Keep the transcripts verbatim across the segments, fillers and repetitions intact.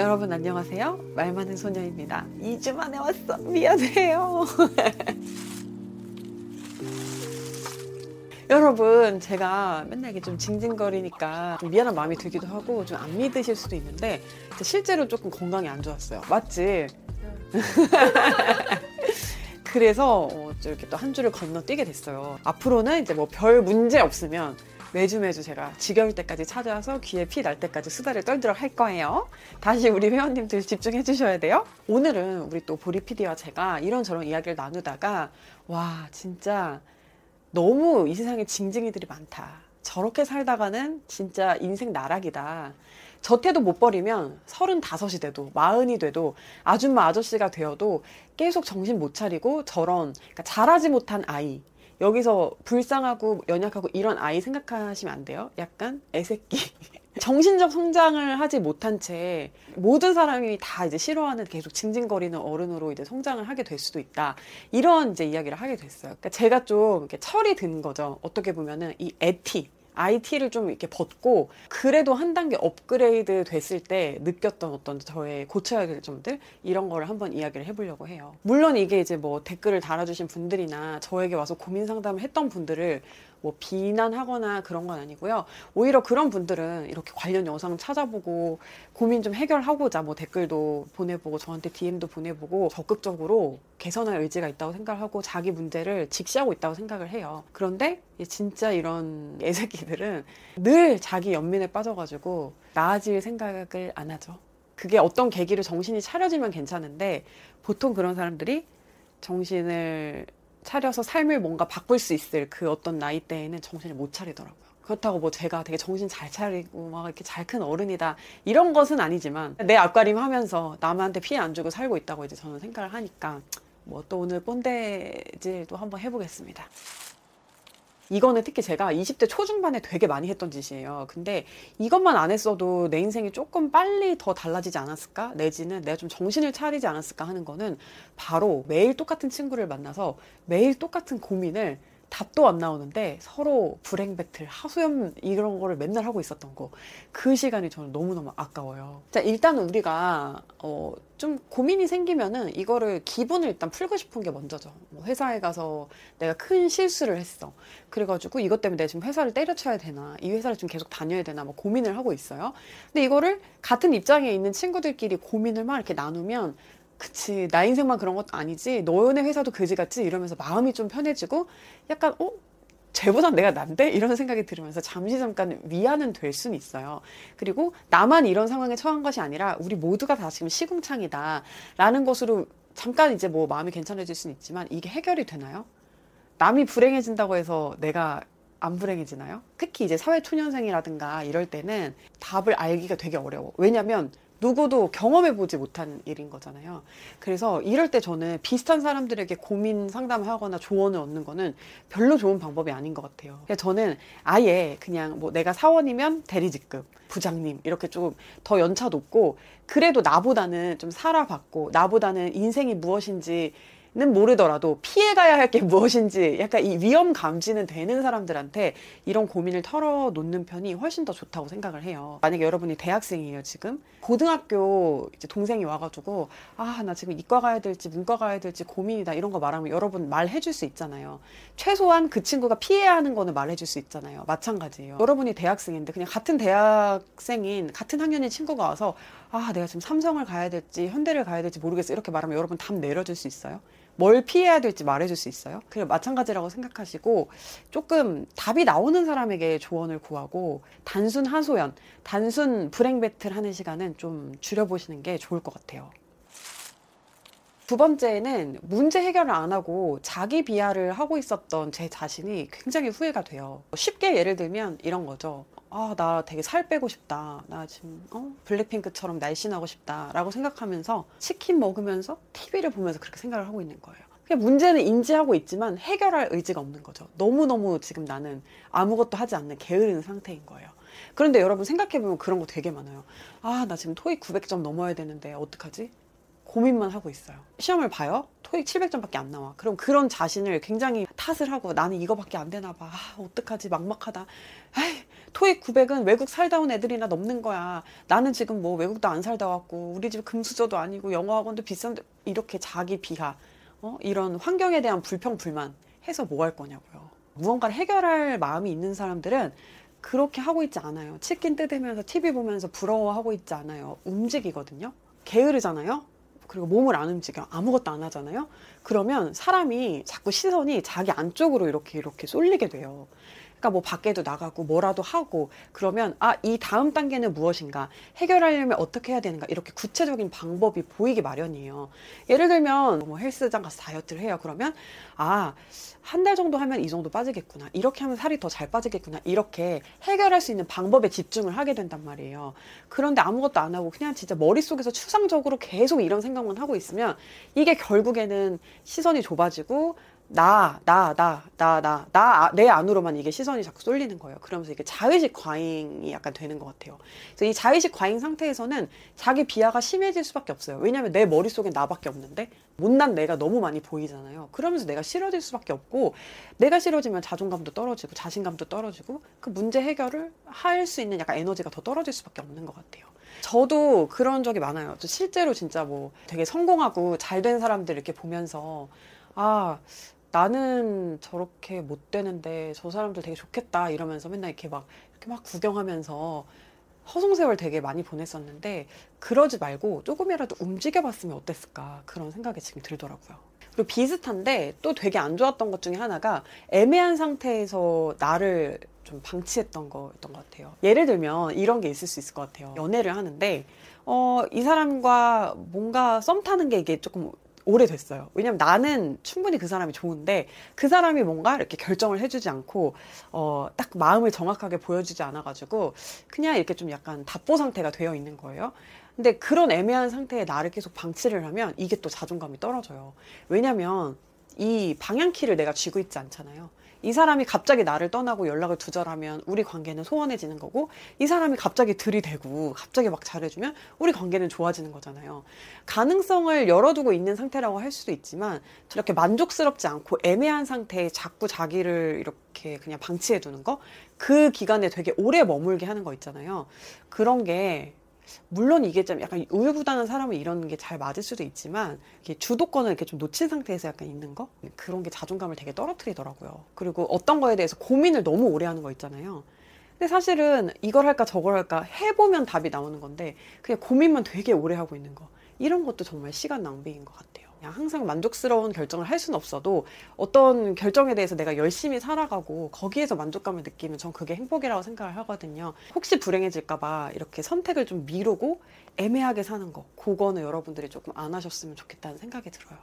여러분 안녕하세요. 말 많은 소녀입니다. 이 주 만에 왔어. 미안해요. 여러분, 제가 맨날 이게 좀 징징거리니까 좀 미안한 마음이 들기도 하고 좀 안 믿으실 수도 있는데 실제로 조금 건강이 안 좋았어요. 맞지? 그래서 이렇게 또 한 주를 건너뛰게 됐어요. 앞으로는 이제 뭐 별 문제 없으면 매주 매주 제가 지겨울 때까지 찾아와서 귀에 피 날 때까지 수다를 떨도록 할 거예요. 다시 우리 회원님들 집중해 주셔야 돼요. 오늘은 우리 또 보리 피디와 제가 이런저런 이야기를 나누다가 와, 진짜 너무 이 세상에 징징이들이 많다. 저렇게 살다가는 진짜 인생 나락이다. 저태도 못 버리면 서른다섯이 돼도 마흔이 돼도 아줌마 아저씨가 되어도 계속 정신 못 차리고 저런, 그러니까 자라지 못한 아이, 여기서 불쌍하고 연약하고 이런 아이 생각하시면 안 돼요. 약간 애새끼. 정신적 성장을 하지 못한 채 모든 사람이 다 이제 싫어하는 계속 징징거리는 어른으로 이제 성장을 하게 될 수도 있다. 이런 이제 이야기를 하게 됐어요. 그러니까 제가 좀 이렇게 철이 든 거죠. 어떻게 보면은 이 에티, 아이티를 좀 이렇게 벗고 그래도 한 단계 업그레이드 됐을 때 느꼈던 어떤 저의 고쳐야 될 점들, 이런 거를 한번 이야기를 해보려고 해요. 물론 이게 이제 뭐 댓글을 달아주신 분들이나 저에게 와서 고민 상담을 했던 분들을 뭐 비난하거나 그런 건 아니고요. 오히려 그런 분들은 이렇게 관련 영상 찾아보고 고민 좀 해결하고자 뭐 댓글도 보내보고 저한테 디엠도 보내보고 적극적으로 개선할 의지가 있다고 생각하고 자기 문제를 직시하고 있다고 생각을 해요. 그런데 진짜 이런 애새끼들은 늘 자기 연민에 빠져가지고 나아질 생각을 안 하죠. 그게 어떤 계기로 정신이 차려지면 괜찮은데 보통 그런 사람들이 정신을 차려서 삶을 뭔가 바꿀 수 있을 그 어떤 나이대에는 정신을 못 차리더라고요. 그렇다고 뭐 제가 되게 정신 잘 차리고 막 이렇게 잘 큰 어른이다 이런 것은 아니지만 내 앞가림 하면서 남한테 피해 안 주고 살고 있다고 이제 저는 생각을 하니까 뭐 또 오늘 꼰대질도 한번 해보겠습니다. 이거는 특히 제가 이십 대 초중반에 되게 많이 했던 짓이에요. 근데 이것만 안 했어도 내 인생이 조금 빨리 더 달라지지 않았을까? 내지는 내가 좀 정신을 차리지 않았을까 하는 거는 바로 매일 똑같은 친구를 만나서 매일 똑같은 고민을 답도 안 나오는데 서로 불행 배틀, 하소연 이런 거를 맨날 하고 있었던 거. 그 시간이 저는 너무너무 아까워요. 자, 일단은 우리가 어, 좀 고민이 생기면은 이거를 기분을 일단 풀고 싶은 게 먼저죠. 뭐 회사에 가서 내가 큰 실수를 했어. 그래가지고 이것 때문에 내가 지금 회사를 때려쳐야 되나, 이 회사를 지금 계속 다녀야 되나 뭐 고민을 하고 있어요. 근데 이거를 같은 입장에 있는 친구들끼리 고민을 막 이렇게 나누면 그치, 나 인생만 그런 것도 아니지, 너네 회사도 그지같지 이러면서 마음이 좀 편해지고 약간 어? 쟤보단 내가 난데? 이런 생각이 들으면서 잠시 잠깐 위안은 될 수는 있어요. 그리고 나만 이런 상황에 처한 것이 아니라 우리 모두가 다 지금 시궁창이다 라는 것으로 잠깐 이제 뭐 마음이 괜찮아질 수는 있지만 이게 해결이 되나요? 남이 불행해진다고 해서 내가 안 불행해지나요? 특히 이제 사회초년생이라든가 이럴 때는 답을 알기가 되게 어려워. 왜냐면 누구도 경험해보지 못한 일인 거잖아요. 그래서 이럴 때 저는 비슷한 사람들에게 고민 상담하거나 조언을 얻는 거는 별로 좋은 방법이 아닌 것 같아요. 저는 아예 그냥 뭐 내가 사원이면 대리직급, 부장님 이렇게 조금 더 연차 높고 그래도 나보다는 좀 살아봤고 나보다는 인생이 무엇인지 는 모르더라도 피해가야 할 게 무엇인지 약간 이 위험 감지는 되는 사람들한테 이런 고민을 털어놓는 편이 훨씬 더 좋다고 생각을 해요. 만약에 여러분이 대학생이에요 지금. 고등학교 이제 동생이 와가지고 아, 나 지금 이과 가야 될지 문과 가야 될지 고민이다 이런 거 말하면 여러분 말해줄 수 있잖아요. 최소한 그 친구가 피해야 하는 거는 말해줄 수 있잖아요. 마찬가지예요. 여러분이 대학생인데 그냥 같은 대학생인 같은 학년인 친구가 와서 아, 내가 지금 삼성을 가야 될지 현대를 가야 될지 모르겠어 이렇게 말하면 여러분 답 내려줄 수 있어요? 뭘 피해야 될지 말해줄 수 있어요? 그래, 마찬가지라고 생각하시고 조금 답이 나오는 사람에게 조언을 구하고 단순 하소연, 단순 불행 배틀 하는 시간은 좀 줄여보시는 게 좋을 것 같아요. 두 번째는 문제 해결을 안 하고 자기 비하를 하고 있었던 제 자신이 굉장히 후회가 돼요. 쉽게 예를 들면 이런 거죠. 아, 나 되게 살 빼고 싶다. 나 지금 어? 블랙핑크처럼 날씬하고 싶다 라고 생각하면서 치킨 먹으면서 티비를 보면서 그렇게 생각을 하고 있는 거예요. 문제는 인지하고 있지만 해결할 의지가 없는 거죠. 너무너무 지금 나는 아무것도 하지 않는 게으른 상태인 거예요. 그런데 여러분 생각해보면 그런 거 되게 많아요. 아, 나 지금 토익 구백 점 넘어야 되는데 어떡하지? 고민만 하고 있어요. 시험을 봐요. 토익 칠백 점밖에 안 나와. 그럼 그런 자신을 굉장히 탓을 하고 나는 이거밖에 안 되나 봐. 아, 어떡하지? 막막하다. 에이, 토익 구백은 외국 살다 온 애들이나 넘는 거야. 나는 지금 뭐 외국도 안 살다 왔고 우리 집 금수저도 아니고 영어학원도 비싼데, 이렇게 자기 비하, 어? 이런 환경에 대한 불평 불만 해서 뭐 할 거냐고요. 무언가를 해결할 마음이 있는 사람들은 그렇게 하고 있지 않아요. 치킨 뜯으면서 티비 보면서 부러워하고 있지 않아요. 움직이거든요. 게으르잖아요. 그리고 몸을 안 움직여. 아무것도 안 하잖아요. 그러면 사람이 자꾸 시선이 자기 안쪽으로 이렇게 이렇게 쏠리게 돼요. 그러니까 뭐 밖에도 나가고 뭐라도 하고 그러면 아, 이 다음 단계는 무엇인가, 해결하려면 어떻게 해야 되는가, 이렇게 구체적인 방법이 보이기 마련이에요. 예를 들면 뭐 헬스장 가서 다이어트를 해요. 그러면 아, 한 달 정도 하면 이 정도 빠지겠구나, 이렇게 하면 살이 더 잘 빠지겠구나, 이렇게 해결할 수 있는 방법에 집중을 하게 된단 말이에요. 그런데 아무것도 안 하고 그냥 진짜 머릿속에서 추상적으로 계속 이런 생각만 하고 있으면 이게 결국에는 시선이 좁아지고 나, 나, 나, 나, 나, 나, 내 안으로만 이게 시선이 자꾸 쏠리는 거예요. 그러면서 이게 자의식 과잉이 약간 되는 것 같아요. 그래서 이 자의식 과잉 상태에서는 자기 비하가 심해질 수밖에 없어요. 왜냐하면 내 머릿속엔 나밖에 없는데 못난 내가 너무 많이 보이잖아요. 그러면서 내가 싫어질 수밖에 없고, 내가 싫어지면 자존감도 떨어지고 자신감도 떨어지고 그 문제 해결을 할 수 있는 약간 에너지가 더 떨어질 수밖에 없는 것 같아요. 저도 그런 적이 많아요. 저 실제로 진짜 뭐 되게 성공하고 잘된 사람들 이렇게 보면서 아, 나는 저렇게 못 되는데 저 사람들 되게 좋겠다 이러면서 맨날 이렇게 막 이렇게 막 구경하면서 허송세월 되게 많이 보냈었는데, 그러지 말고 조금이라도 움직여봤으면 어땠을까, 그런 생각이 지금 들더라고요. 그리고 비슷한데 또 되게 안 좋았던 것 중에 하나가 애매한 상태에서 나를 좀 방치했던 거였던 것 같아요. 예를 들면 이런 게 있을 수 있을 것 같아요. 연애를 하는데 어, 이 사람과 뭔가 썸 타는 게 이게 조금 오래됐어요. 왜냐면 나는 충분히 그 사람이 좋은데 그 사람이 뭔가 이렇게 결정을 해주지 않고 어, 딱 마음을 정확하게 보여주지 않아가지고 그냥 이렇게 좀 약간 답보 상태가 되어 있는 거예요. 근데 그런 애매한 상태에 나를 계속 방치를 하면 이게 또 자존감이 떨어져요. 왜냐면 이 방향키를 내가 쥐고 있지 않잖아요. 이 사람이 갑자기 나를 떠나고 연락을 두절하면 우리 관계는 소원해지는 거고, 이 사람이 갑자기 들이대고 갑자기 막 잘해주면 우리 관계는 좋아지는 거잖아요. 가능성을 열어두고 있는 상태라고 할 수도 있지만 저렇게 만족스럽지 않고 애매한 상태에 자꾸 자기를 이렇게 그냥 방치해두는 거, 그 기간에 되게 오래 머물게 하는 거 있잖아요. 그런 게 물론 이게 좀 약간 우유부단한 사람은 이런 게 잘 맞을 수도 있지만 이게 주도권을 이렇게 좀 놓친 상태에서 약간 있는 거, 그런 게 자존감을 되게 떨어뜨리더라고요. 그리고 어떤 거에 대해서 고민을 너무 오래 하는 거 있잖아요. 근데 사실은 이걸 할까 저걸 할까 해보면 답이 나오는 건데 그냥 고민만 되게 오래 하고 있는 거, 이런 것도 정말 시간 낭비인 것 같아요. 그냥 항상 만족스러운 결정을 할 수는 없어도 어떤 결정에 대해서 내가 열심히 살아가고 거기에서 만족감을 느끼면 전 그게 행복이라고 생각을 하거든요. 혹시 불행해질까봐 이렇게 선택을 좀 미루고 애매하게 사는 거, 그거는 여러분들이 조금 안 하셨으면 좋겠다는 생각이 들어요.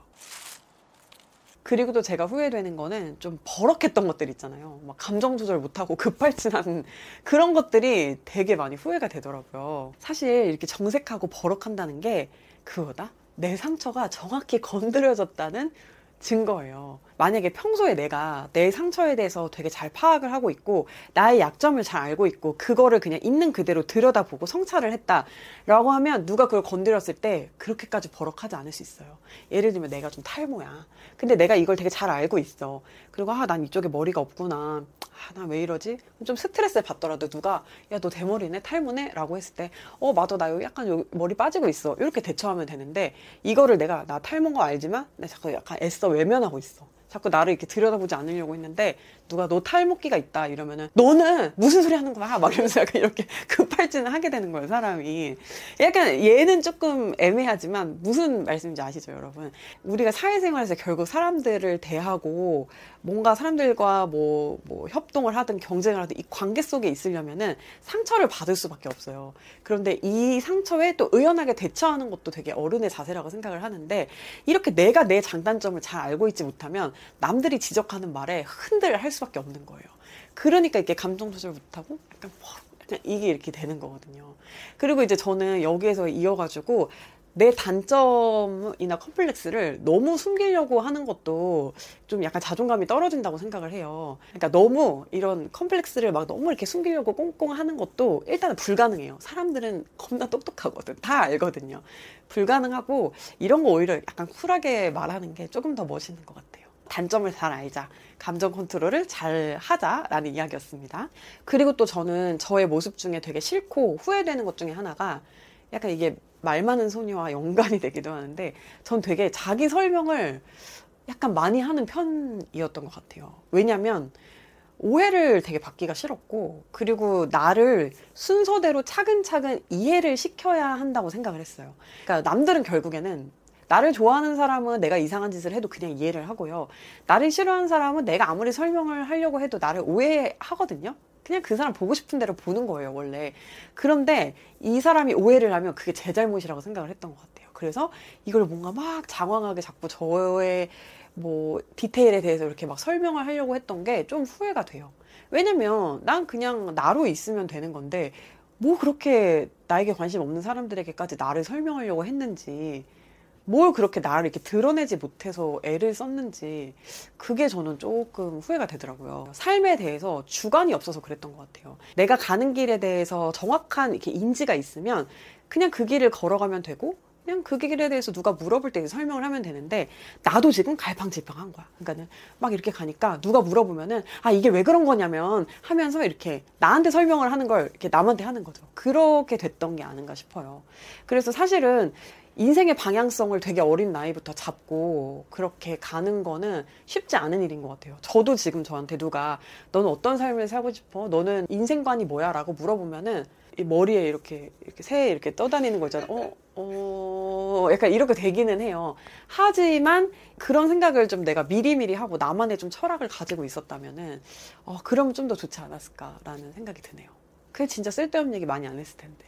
그리고 또 제가 후회되는 거는 좀 버럭했던 것들 있잖아요. 막 감정 조절 못하고 급발진하는 그런 것들이 되게 많이 후회가 되더라고요. 사실 이렇게 정색하고 버럭한다는 게 그거다, 내 상처가 정확히 건드려졌다는 증거예요. 만약에 평소에 내가 내 상처에 대해서 되게 잘 파악을 하고 있고 나의 약점을 잘 알고 있고 그거를 그냥 있는 그대로 들여다보고 성찰을 했다라고 하면 누가 그걸 건드렸을 때 그렇게까지 버럭하지 않을 수 있어요. 예를 들면 내가 좀 탈모야. 근데 내가 이걸 되게 잘 알고 있어. 그리고 아, 난 이쪽에 머리가 없구나, 아, 난 왜 이러지? 좀 스트레스를 받더라도 누가 야, 너 대머리네, 탈모네? 라고 했을 때 어, 맞아, 나 여기 약간 여기 머리 빠지고 있어, 이렇게 대처하면 되는데 이거를 내가 나 탈모인 거 알지만 나 자꾸 약간 애써 외면하고 있어. 자꾸 나를 이렇게 들여다보지 않으려고 했는데 누가 너 탈모기가 있다 이러면은 너는 무슨 소리 하는 거야 막 이러면서 약간 이렇게 급발진을 하게 되는 거예요, 사람이. 약간 얘는 조금 애매하지만 무슨 말씀인지 아시죠, 여러분? 우리가 사회생활에서 결국 사람들을 대하고 뭔가 사람들과 뭐, 뭐 협동을 하든 경쟁을 하든 이 관계 속에 있으려면은 상처를 받을 수밖에 없어요. 그런데 이 상처에 또 의연하게 대처하는 것도 되게 어른의 자세라고 생각을 하는데, 이렇게 내가 내 장단점을 잘 알고 있지 못하면 남들이 지적하는 말에 흔들할 수밖에 없는 거예요. 그러니까 이게 감정 조절 못하고 약간 약간 이게 이렇게 되는 거거든요. 그리고 이제 저는 여기에서 이어가지고 내 단점이나 컴플렉스를 너무 숨기려고 하는 것도 좀 약간 자존감이 떨어진다고 생각을 해요. 그러니까 너무 이런 컴플렉스를 막 너무 이렇게 숨기려고 꽁꽁 하는 것도 일단은 불가능해요. 사람들은 겁나 똑똑하거든. 다 알거든요. 불가능하고 이런 거 오히려 약간 쿨하게 말하는 게 조금 더 멋있는 것 같아요. 단점을 잘 알자, 감정 컨트롤을 잘 하자라는 이야기였습니다. 그리고 또 저는 저의 모습 중에 되게 싫고 후회되는 것 중에 하나가, 약간 이게 말 많은 소녀와 연관이 되기도 하는데, 전 되게 자기 설명을 약간 많이 하는 편이었던 것 같아요. 왜냐면 오해를 되게 받기가 싫었고, 그리고 나를 순서대로 차근차근 이해를 시켜야 한다고 생각을 했어요. 그러니까 남들은 결국에는, 나를 좋아하는 사람은 내가 이상한 짓을 해도 그냥 이해를 하고요, 나를 싫어하는 사람은 내가 아무리 설명을 하려고 해도 나를 오해하거든요. 그냥 그 사람 보고 싶은 대로 보는 거예요, 원래. 그런데 이 사람이 오해를 하면 그게 제 잘못이라고 생각을 했던 것 같아요. 그래서 이걸 뭔가 막 장황하게 자꾸 저의 뭐 디테일에 대해서 이렇게 막 설명을 하려고 했던 게 좀 후회가 돼요. 왜냐면 난 그냥 나로 있으면 되는 건데 뭐 그렇게 나에게 관심 없는 사람들에게까지 나를 설명하려고 했는지, 뭘 그렇게 나를 이렇게 드러내지 못해서 애를 썼는지, 그게 저는 조금 후회가 되더라고요. 삶에 대해서 주관이 없어서 그랬던 것 같아요. 내가 가는 길에 대해서 정확한 이렇게 인지가 있으면 그냥 그 길을 걸어가면 되고, 그냥 그 길에 대해서 누가 물어볼 때 설명을 하면 되는데, 나도 지금 갈팡질팡한 거야. 그러니까는 막 이렇게 가니까 누가 물어보면은 아 이게 왜 그런 거냐면 하면서 이렇게 나한테 설명을 하는 걸 이렇게 남한테 하는 거죠. 그렇게 됐던 게 아닌가 싶어요. 그래서 사실은 인생의 방향성을 되게 어린 나이부터 잡고 그렇게 가는 거는 쉽지 않은 일인 것 같아요. 저도 지금 저한테 누가 너는 어떤 삶을 살고 싶어? 너는 인생관이 뭐야? 라고 물어보면은 이 머리에 이렇게 이렇게 새 이렇게 떠다니는 거 있잖아요. 어, 어, 약간 이렇게 되기는 해요. 하지만 그런 생각을 좀 내가 미리미리 하고 나만의 좀 철학을 가지고 있었다면은 어, 그러면 좀 더 좋지 않았을까라는 생각이 드네요. 그게 진짜 쓸데없는 얘기 많이 안 했을 텐데.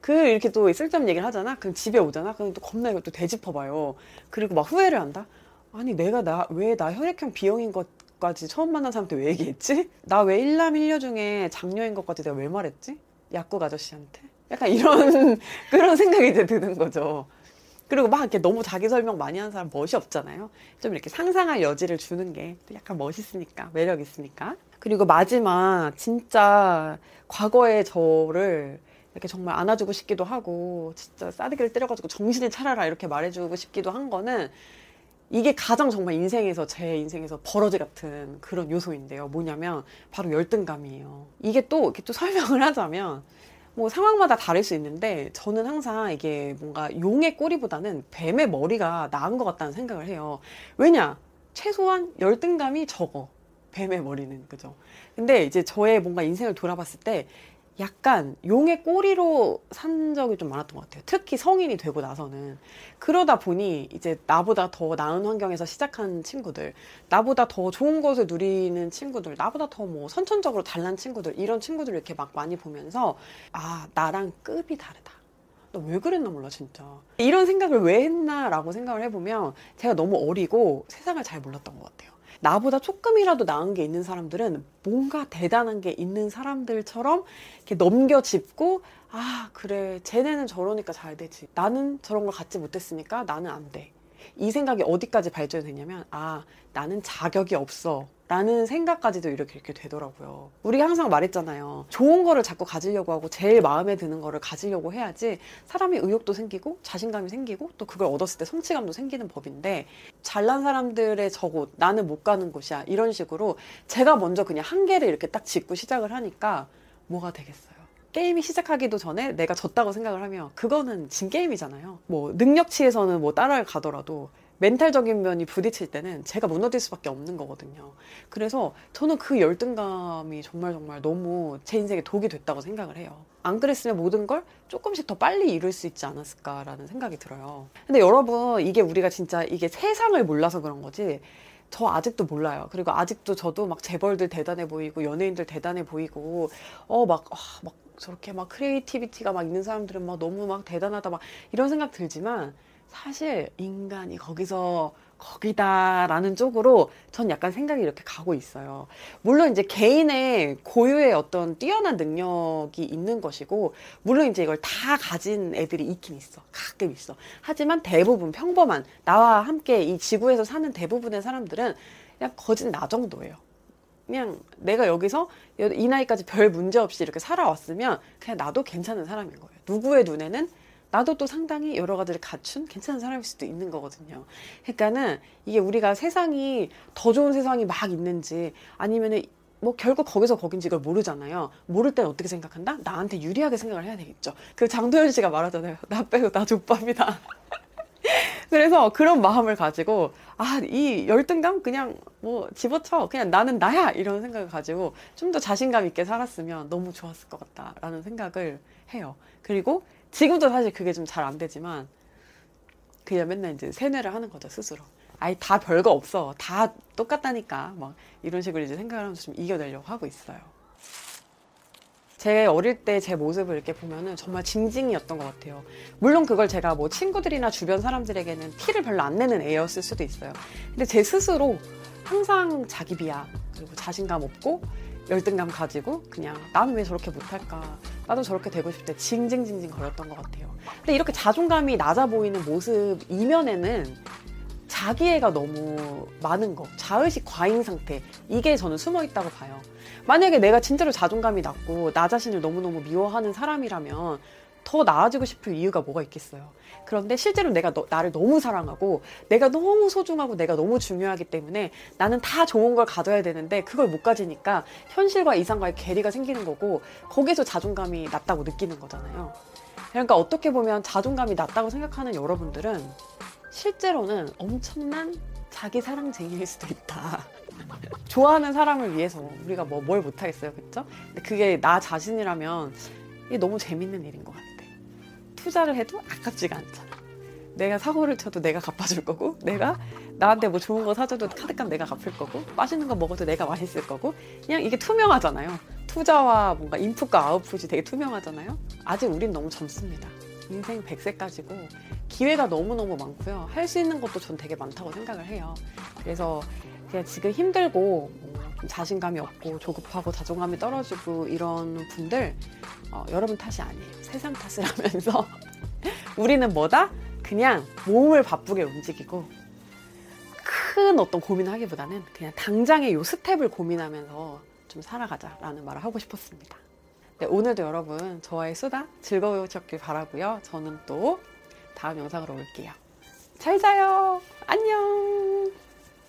그 이렇게 또 쓸데없는 얘기를 하잖아? 그럼 집에 오잖아? 그럼 또 겁나 이걸 또 되짚어봐요. 그리고 막 후회를 한다? 아니 내가 나 왜 나 혈액형 B형인 것까지 처음 만난 사람한테 왜 얘기했지? 나 왜 일남일녀 중에 장녀인 것까지 내가 왜 말했지? 약국 아저씨한테? 약간 이런 그런 생각이 이제 드는 거죠. 그리고 막 이렇게 너무 자기 설명 많이 하는 사람 멋이 없잖아요. 좀 이렇게 상상할 여지를 주는 게 약간 멋있으니까, 매력 있으니까. 그리고 마지막, 진짜 과거의 저를 이렇게 정말 안아주고 싶기도 하고, 진짜 싸대기를 때려가지고 정신을 차려라 이렇게 말해주고 싶기도 한 거는, 이게 가장 정말 인생에서, 제 인생에서 버러지 같은 그런 요소인데요. 뭐냐면 바로 열등감이에요. 이게 또 이렇게 또 설명을 하자면 뭐 상황마다 다를 수 있는데, 저는 항상 이게 뭔가 용의 꼬리보다는 뱀의 머리가 나은 것 같다는 생각을 해요. 왜냐? 최소한 열등감이 적어, 뱀의 머리는. 그죠? 근데 이제 저의 뭔가 인생을 돌아봤을 때 약간 용의 꼬리로 산 적이 좀 많았던 것 같아요. 특히 성인이 되고 나서는. 그러다 보니 이제 나보다 더 나은 환경에서 시작한 친구들, 나보다 더 좋은 것을 누리는 친구들, 나보다 더 뭐 선천적으로 잘난 친구들, 이런 친구들을 이렇게 막 많이 보면서 아 나랑 급이 다르다. 나 왜 그랬나 몰라 진짜. 이런 생각을 왜 했나라고 생각을 해보면 제가 너무 어리고 세상을 잘 몰랐던 것 같아요. 나보다 조금이라도 나은 게 있는 사람들은 뭔가 대단한 게 있는 사람들처럼 이렇게 넘겨짚고, 아 그래 쟤네는 저러니까 잘 되지, 나는 저런 걸 갖지 못했으니까 나는 안 돼. 이 생각이 어디까지 발전이 되냐면 아 나는 자격이 없어 라는 생각까지도 이렇게 이렇게 되더라고요. 우리가 항상 말했잖아요. 좋은 거를 자꾸 가지려고 하고 제일 마음에 드는 거를 가지려고 해야지 사람이 의욕도 생기고 자신감이 생기고 또 그걸 얻었을 때 성취감도 생기는 법인데, 잘난 사람들의 저곳 나는 못 가는 곳이야 이런 식으로 제가 먼저 그냥 한계를 이렇게 딱 짚고 시작을 하니까 뭐가 되겠어요. 게임이 시작하기도 전에 내가 졌다고 생각을 하면 그거는 진 게임이잖아요. 뭐 능력치에서는 뭐 따라가더라도 멘탈적인 면이 부딪힐 때는 제가 무너질 수밖에 없는 거거든요. 그래서 저는 그 열등감이 정말 정말 너무 제 인생에 독이 됐다고 생각을 해요. 안 그랬으면 모든 걸 조금씩 더 빨리 이룰 수 있지 않았을까라는 생각이 들어요. 근데 여러분, 이게 우리가 진짜 이게 세상을 몰라서 그런 거지 저 아직도 몰라요. 그리고 아직도 저도 막 재벌들 대단해 보이고 연예인들 대단해 보이고 어 막 막 아, 막 저렇게 막 크리에이티비티가 막 있는 사람들은 막 너무 막 대단하다 막 이런 생각 들지만, 사실 인간이 거기서 거기다라는 쪽으로 전 약간 생각이 이렇게 가고 있어요. 물론 이제 개인의 고유의 어떤 뛰어난 능력이 있는 것이고, 물론 이제 이걸 다 가진 애들이 있긴 있어. 가끔 있어. 하지만 대부분 평범한 나와 함께 이 지구에서 사는 대부분의 사람들은 그냥 거진 나 정도예요. 그냥 내가 여기서 이 나이까지 별 문제 없이 이렇게 살아왔으면 그냥 나도 괜찮은 사람인 거예요. 누구의 눈에는 나도 또 상당히 여러 가지를 갖춘 괜찮은 사람일 수도 있는 거거든요. 그러니까는 이게 우리가 세상이 더 좋은 세상이 막 있는지 아니면은 뭐 결국 거기서 거긴지 이걸 모르잖아요. 모를 땐 어떻게 생각한다? 나한테 유리하게 생각을 해야 되겠죠. 그 장도연 씨가 말하잖아요. 나 빼고 나 족밥이다. 그래서 그런 마음을 가지고 아, 이 열등감 그냥 뭐 집어쳐. 그냥 나는 나야. 이런 생각을 가지고 좀 더 자신감 있게 살았으면 너무 좋았을 것 같다라는 생각을 해요. 그리고 지금도 사실 그게 좀 잘 안 되지만 그냥 맨날 이제 세뇌를 하는 거죠, 스스로. 아이, 다 별거 없어. 다 똑같다니까. 막 이런 식으로 이제 생각을 하면서 좀 이겨내려고 하고 있어요. 제 어릴 때 제 모습을 이렇게 보면은 정말 징징이었던 것 같아요. 물론 그걸 제가 뭐 친구들이나 주변 사람들에게는 티를 별로 안 내는 애였을 수도 있어요. 근데 제 스스로 항상 자기 비하, 그리고 자신감 없고 열등감 가지고 그냥 나는 왜 저렇게 못할까, 나도 저렇게 되고 싶대 징징징징 거렸던 것 같아요. 근데 이렇게 자존감이 낮아 보이는 모습 이면에는 자기애가 너무 많은 거, 자의식 과잉 상태, 이게 저는 숨어 있다고 봐요. 만약에 내가 진짜로 자존감이 낮고 나 자신을 너무너무 미워하는 사람이라면 더 나아지고 싶을 이유가 뭐가 있겠어요. 그런데 실제로 내가 너, 나를 너무 사랑하고 내가 너무 소중하고 내가 너무 중요하기 때문에 나는 다 좋은 걸 가져야 되는데 그걸 못 가지니까 현실과 이상과의 괴리가 생기는 거고 거기서 자존감이 낮다고 느끼는 거잖아요. 그러니까 어떻게 보면 자존감이 낮다고 생각하는 여러분들은 실제로는 엄청난 자기 사랑쟁이일 수도 있다. 좋아하는 사람을 위해서 우리가 뭐 뭘 못하겠어요, 그쵸? 근데 그게 나 자신이라면 이게 너무 재밌는 일인 것 같아. 투자를 해도 아깝지가 않잖아. 내가 사고를 쳐도 내가 갚아줄 거고, 내가 나한테 뭐 좋은 거 사줘도 카드값 내가 갚을 거고, 맛있는 거 먹어도 내가 맛있을 거고, 그냥 이게 투명하잖아요. 투자와 뭔가 인풋과 아웃풋이 되게 투명하잖아요. 아직 우린 너무 젊습니다. 인생 백 세까지고 기회가 너무너무 많고요. 할 수 있는 것도 전 되게 많다고 생각을 해요. 그래서 그냥 지금 힘들고 좀 자신감이 없고 조급하고 자존감이 떨어지고 이런 분들 어, 여러분 탓이 아니에요. 세상 탓을 하면서 우리는 뭐다? 그냥 몸을 바쁘게 움직이고 큰 어떤 고민을 하기보다는 그냥 당장의 요 스텝을 고민하면서 좀 살아가자라는 말을 하고 싶었습니다. 네, 오늘도 여러분 저와의 수다 즐거우셨길 바라고요. 저는 또 다음 영상으로 올게요. 잘 자요. 안녕.